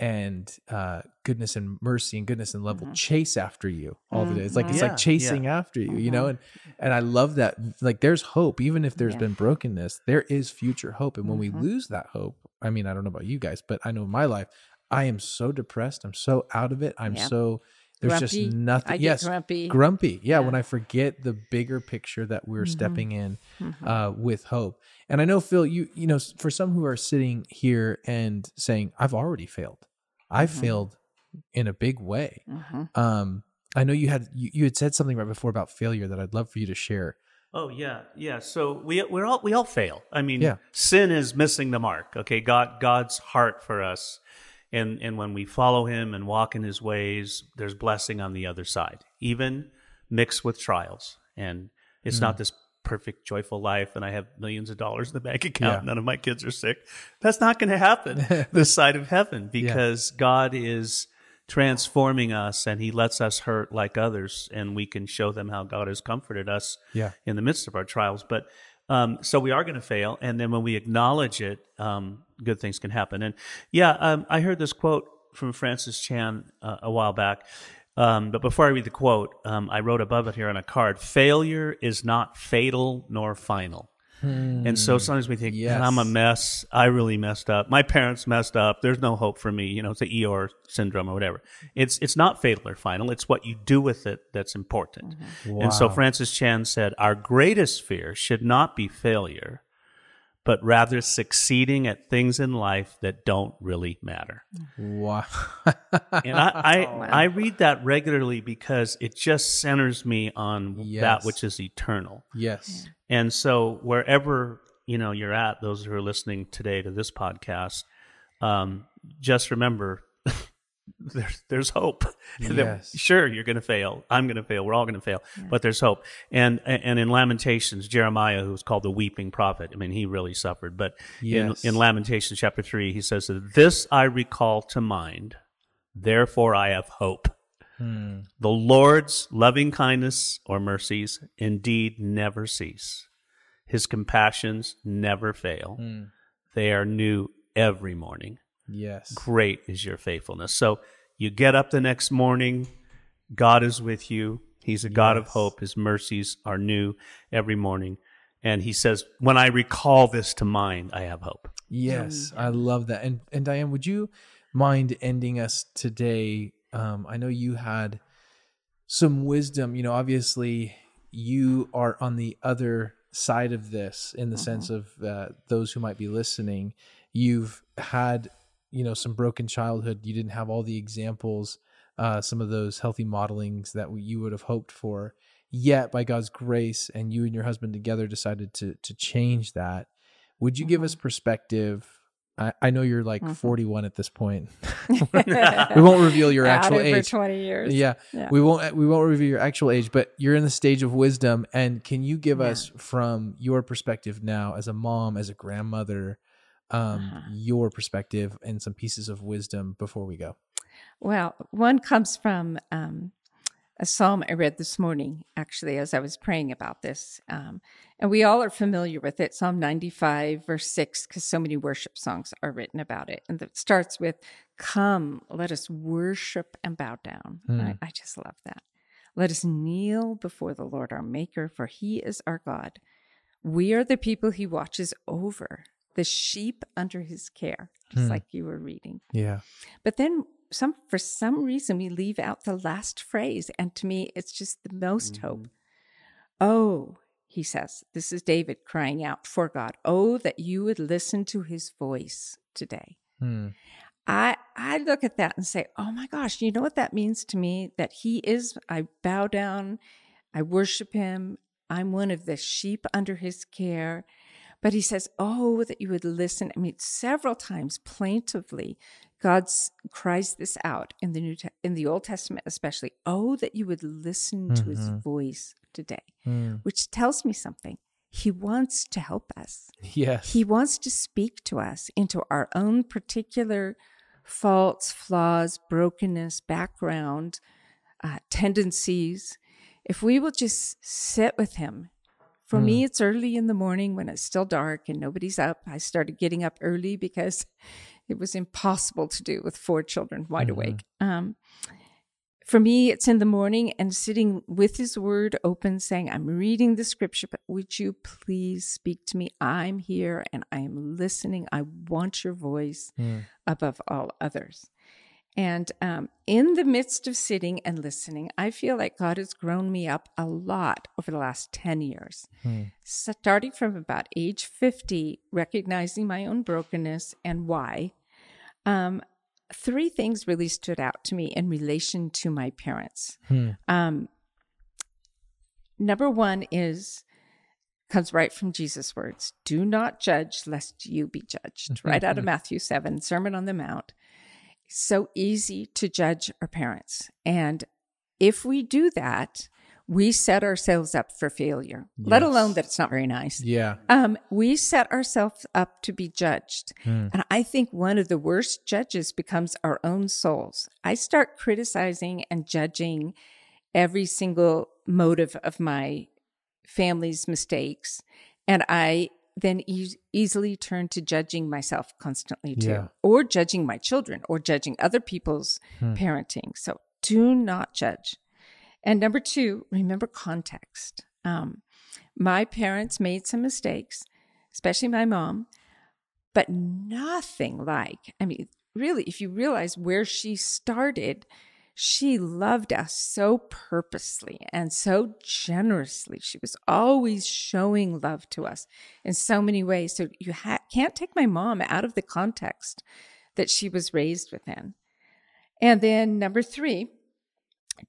and uh, goodness and mercy and goodness and love mm-hmm. will chase after you all the days. It's like, it's yeah, like chasing yeah. after you, mm-hmm. you know? And, and I love that. Like, there's hope, even if there's yeah. been brokenness, there is future hope. And when mm-hmm. we lose that hope, I mean, I don't know about you guys, but I know in my life, I am so depressed. I'm so out of it. I'm yeah. so, there's grumpy. just nothing. I yes. get grumpy. Grumpy. Yeah, yeah. When I forget the bigger picture that we're mm-hmm. stepping in mm-hmm. uh, with hope. And I know, Phil, you, you know, for some who are sitting here and saying, I've already failed. I mm-hmm. failed in a big way. Mm-hmm. Um, I know you had, you, you had said something right before about failure that I'd love for you to share. Oh yeah. Yeah. So we, we're all, we all fail. I mean, yeah. sin is missing the mark. Okay. God, God's heart for us. And and when we follow him and walk in his ways, there's blessing on the other side, even mixed with trials. And it's mm. not this perfect, joyful life, and I have millions of dollars in the bank account, yeah. none of my kids are sick. That's not going to happen this side of heaven, because yeah. God is transforming us, and he lets us hurt like others, and we can show them how God has comforted us yeah. in the midst of our trials. But Um, so we are going to fail, and then when we acknowledge it, um, good things can happen. And yeah, um, I heard this quote from Francis Chan uh, a while back, um, but before I read the quote, um, I wrote above it here on a card, failure is not fatal nor final. Hmm. And so sometimes we think, yes. I'm a mess, I really messed up, my parents messed up, there's no hope for me, you know, it's the Eeyore syndrome or whatever. It's it's not fatal or final, it's what you do with it that's important. Mm-hmm. Wow. And so Francis Chan said, our greatest fear should not be failure, but rather succeeding at things in life that don't really matter. Wow. And I, I, oh, wow. I read that regularly because it just centers me on yes. that which is eternal. Yes. And so wherever, you know, you're at, those who are listening today to this podcast, um, just remember there's, there's hope. Yes. Sure, you're going to fail. I'm going to fail. We're all going to fail, yeah. but there's hope. And and in Lamentations, Jeremiah, who's called the weeping prophet, I mean, he really suffered. But yes. in, in Lamentations chapter three, he says, this I recall to mind, therefore I have hope. Hmm. The Lord's loving kindness or mercies indeed never cease. His compassions never fail. Hmm. They are new every morning. Yes. Great is your faithfulness. So you get up the next morning, God is with you. He's a yes. God of hope. His mercies are new every morning. And he says, when I recall this to mind, I have hope. Yes, I love that. And and Diane, would you mind ending us today? Um, I know you had some wisdom. You know, obviously you are on the other side of this in the mm-hmm. sense of uh, those who might be listening. You've had you know, some broken childhood, you didn't have all the examples, uh, some of those healthy modelings that we, you would have hoped for, yet by God's grace and you and your husband together decided to to change that. Would you give us perspective I, I know you're like mm-hmm. forty-one at this point. We won't reveal your actual age. Out of for twenty years. Yeah, yeah. We won't we won't reveal your actual age, but you're in the stage of wisdom. And can you give yeah. us, from your perspective now as a mom, as a grandmother, um, uh-huh. your perspective and some pieces of wisdom before we go? Well, one comes from um, a psalm I read this morning, actually, as I was praying about this. Um, and we all are familiar with it, Psalm ninety-five, verse six, because so many worship songs are written about it. And it starts with, "Come, let us worship and bow down." Mm. I, I just love that. "Let us kneel before the Lord our Maker, for he is our God. We are the people he watches over, the sheep under his care," just mm. like you were reading. Yeah. But then some for some reason, we leave out the last phrase. And to me, it's just the most mm-hmm. hope. "Oh," he says, this is David crying out for God, "oh, that you would listen to his voice today." Mm. I I look at that and say, oh my gosh, you know what that means to me? That he is, I bow down, I worship him, I'm one of the sheep under his care. But he says, "Oh, that you would listen." I mean, several times plaintively, God cries this out in the New Te- in the Old Testament, especially, "Oh, that you would listen mm-hmm. to his voice today," mm. which tells me something. He wants to help us. Yes. He wants to speak to us into our own particular faults, flaws, brokenness, background, uh, tendencies. If we will just sit with him. For mm. me, it's early in the morning when it's still dark and nobody's up. I started getting up early because it was impossible to do with four children wide mm-hmm. awake. Um, for me, it's in the morning and sitting with his word open, saying, "I'm reading the scripture, but would you please speak to me? I'm here and I am listening. I want your voice mm. above all others." And um, in the midst of sitting and listening, I feel like God has grown me up a lot over the last ten years, hmm. starting from about age fifty, recognizing my own brokenness and why. Um, three things really stood out to me in relation to my parents. Hmm. Um, number one is, comes right from Jesus' words, "Do not judge lest you be judged," right out of Matthew seven, Sermon on the Mount. So easy to judge our parents. And if we do that, we set ourselves up for failure, yes. let alone that it's not very nice. Yeah. Um, we set ourselves up to be judged. Mm. And I think one of the worst judges becomes our own souls. I start criticizing and judging every single motive of my family's mistakes. And I then e- easily turn to judging myself constantly too, yeah. or judging my children, or judging other people's hmm. parenting. So do not judge. And number two, remember context. Um, my parents made some mistakes, especially my mom, but nothing like, I mean, really, if you realize where she started, she loved us so purposely and so generously. She was always showing love to us in so many ways. So you ha- can't take my mom out of the context that she was raised within. And then number three,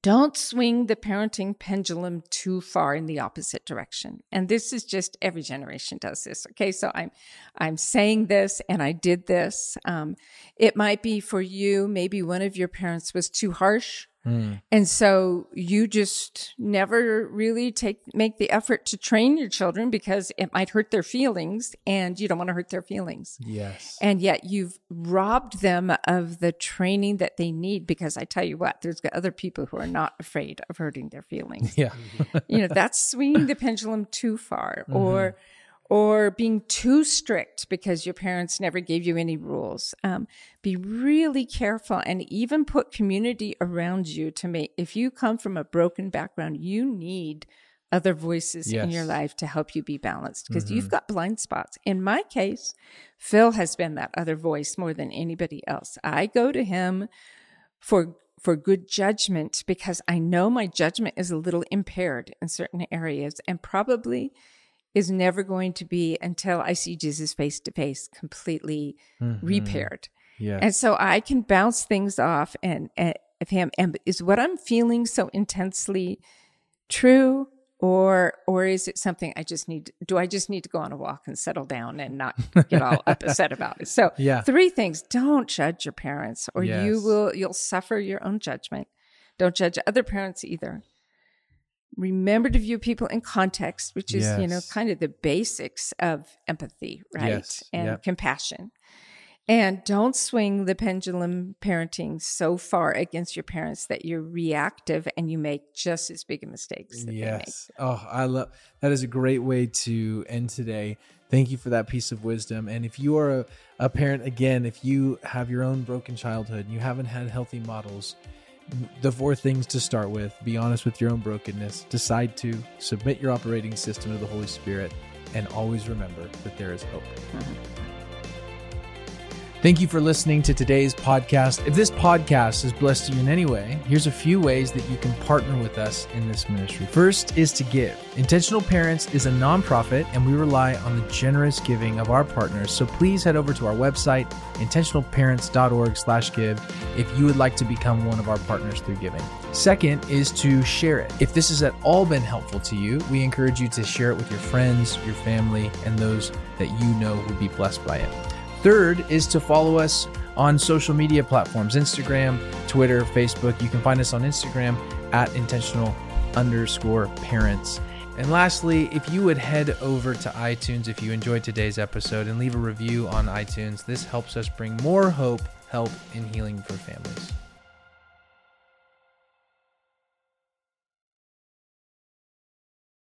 don't swing the parenting pendulum too far in the opposite direction. And this is just, every generation does this. Okay, so I'm I'm saying this and I did this. Um, it might be for you, maybe one of your parents was too harsh. Mm. And so you just never really take make the effort to train your children because it might hurt their feelings and you don't want to hurt their feelings. Yes. And yet you've robbed them of the training that they need, because I tell you what, there's other people who are not afraid of hurting their feelings. Yeah. You know, that's swinging the pendulum too far, mm-hmm. or or being too strict because your parents never gave you any rules. Um, be really careful, and even put community around you to make, if you come from a broken background, you need other voices yes. in your life to help you be balanced, because mm-hmm. you've got blind spots. In my case, Phil has been that other voice more than anybody else. I go to him for for good judgment because I know my judgment is a little impaired in certain areas, and probably is never going to be until I see Jesus face to face completely mm-hmm. repaired. Yes. And so I can bounce things off and, and of him. And is what I'm feeling so intensely true? Or or is it something I just need, do I just need to go on a walk and settle down and not get all upset about it? So yeah. Three things. Don't judge your parents, or yes. you will, you'll suffer your own judgment. Don't judge other parents either. Remember to view people in context, which is, yes. you know, kind of the basics of empathy, right? Yes. And yep. compassion. And don't swing the pendulum parenting so far against your parents that you're reactive and you make just as big a mistakes that yes. they make. Oh, I love that. Is a great way to end today. Thank you for that piece of wisdom. And if you are a, a parent, again, if you have your own broken childhood and you haven't had healthy models, the four things to start with: be honest with your own brokenness, decide to submit your operating system to the Holy Spirit, and always remember that there is hope. Mm-hmm. Thank you for listening to today's podcast. If this podcast has blessed you in any way, here's a few ways that you can partner with us in this ministry. First is to give. Intentional Parents is a nonprofit, and we rely on the generous giving of our partners. So please head over to our website, intentional parents dot org slash give, if you would like to become one of our partners through giving. Second is to share it. If this has at all been helpful to you, we encourage you to share it with your friends, your family, and those that you know would be blessed by it. Third is to follow us on social media platforms, Instagram, Twitter, Facebook. You can find us on Instagram at intentional underscore parents. And lastly, if you would head over to iTunes, if you enjoyed today's episode, and leave a review on iTunes, this helps us bring more hope, help, and healing for families.